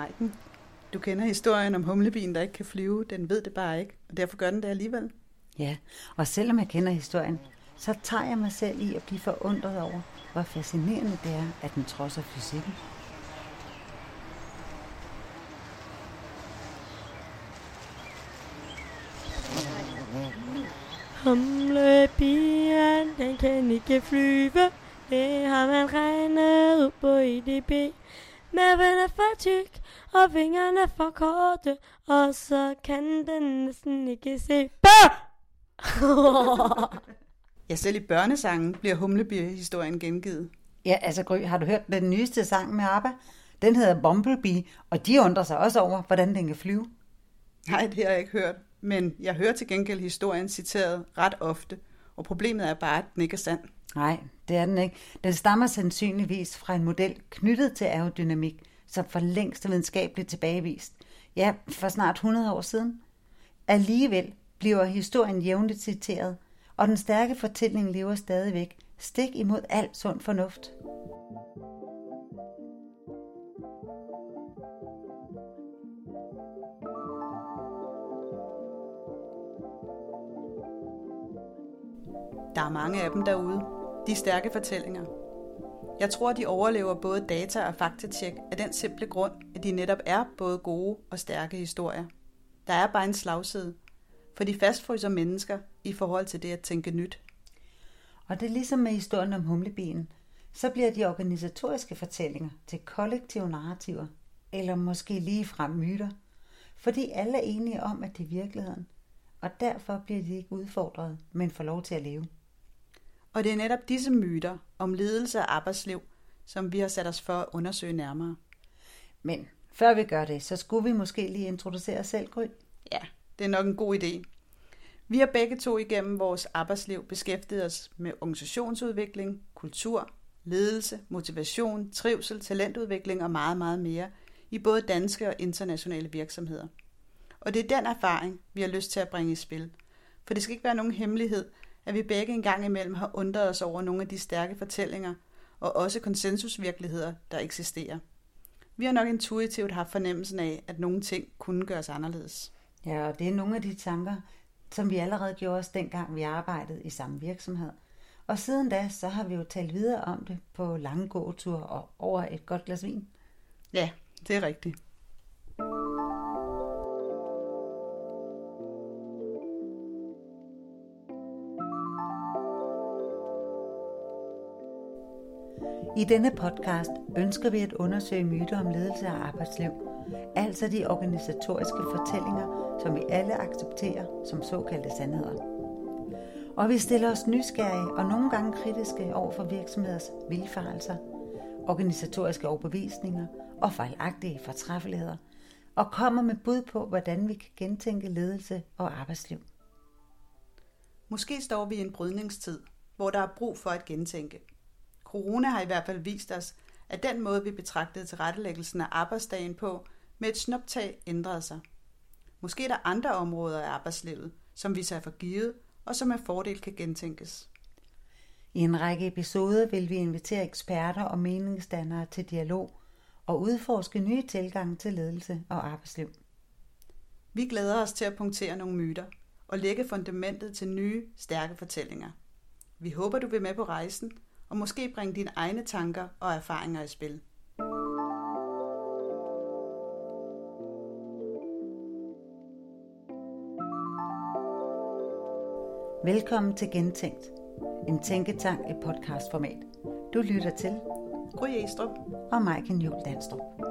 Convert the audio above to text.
Maiken. Du kender historien om humlebien, der ikke kan flyve. Den ved det bare ikke, og derfor gør den det alligevel. Ja, og selvom jeg kender historien, så tager jeg mig selv i at blive forundret over, hvor fascinerende det er, at den trodser fysikken. Humlebien, den kan ikke flyve. Det har man regnet ud på IDB. Maven er for tyk, og vingerne er for korte, og så kan den næsten ikke se. Ja, selv i børnesangen bliver humlebier-historien gengivet. Ja, altså Gry, har du hørt den nyeste sang med Appa? Den hedder Bumblebee, og de undrer sig også over, hvordan den kan flyve. Nej, det har jeg ikke hørt, men jeg hører til gengæld historien citeret ret ofte, og problemet er bare, at den ikke er sand. Nej, det er den ikke. Den stammer sandsynligvis fra en model knyttet til aerodynamik, som for længst er videnskabeligt tilbagevist. Ja, for snart 100 år siden. Alligevel bliver historien jævnligt citeret, og den stærke fortælling lever stadigvæk, stik imod al sund fornuft. Der er mange af dem derude, de stærke fortællinger. Jeg tror, de overlever både data- og faktatjek af den simple grund, at de netop er både gode og stærke historier. Der er bare en slagside, for de fastfryser mennesker i forhold til det at tænke nyt. Og det er ligesom med historien om humlebien, så bliver de organisatoriske fortællinger til kollektive narrativer, eller måske ligefrem myter, fordi alle er enige om, at det er virkeligheden, og derfor bliver de ikke udfordret, men får lov til at leve. Og det er netop disse myter om ledelse og arbejdsliv, som vi har sat os for at undersøge nærmere. Men før vi gør det, så skulle vi måske lige introducere os selv, Gry. Ja, det er nok en god idé. Vi har begge to igennem vores arbejdsliv beskæftiget os med organisationsudvikling, kultur, ledelse, motivation, trivsel, talentudvikling og meget, meget mere i både danske og internationale virksomheder. Og det er den erfaring, vi har lyst til at bringe i spil. For det skal ikke være nogen hemmelighed, at vi begge en gang imellem har undret os over nogle af de stærke fortællinger og også konsensusvirkeligheder, der eksisterer. Vi har nok intuitivt haft fornemmelsen af, at nogle ting kunne gøres anderledes. Ja, og det er nogle af de tanker, som vi allerede gjorde os dengang vi arbejdede i samme virksomhed. Og siden da, så har vi jo talt videre om det på lange gåture og over et godt glas vin. Ja, det er rigtigt. I denne podcast ønsker vi at undersøge myter om ledelse og arbejdsliv, altså de organisatoriske fortællinger, som vi alle accepterer som såkaldte sandheder. Og vi stiller os nysgerrige og nogle gange kritiske over for virksomheders vildfarelser, organisatoriske overbevisninger og fejlagtige fortræffeligheder, og kommer med bud på, hvordan vi kan gentænke ledelse og arbejdsliv. Måske står vi i en brydningstid, hvor der er brug for at gentænke. Corona har i hvert fald vist os, at den måde, vi betragtede tilrettelæggelsen af arbejdsdagen på, med et snuptag ændrede sig. Måske er der andre områder af arbejdslivet, som vi tager for givet, og som af fordel kan gentænkes. I en række episoder vil vi invitere eksperter og meningsdannere til dialog og udforske nye tilgange til ledelse og arbejdsliv. Vi glæder os til at punktere nogle myter og lægge fundamentet til nye, stærke fortællinger. Vi håber, du vil med på rejsen, og måske bringe dine egne tanker og erfaringer i spil. Velkommen til Gentænkt, en tænketank i podcastformat. Du lytter til Gry Estrup og Maiken Juel Danstrup.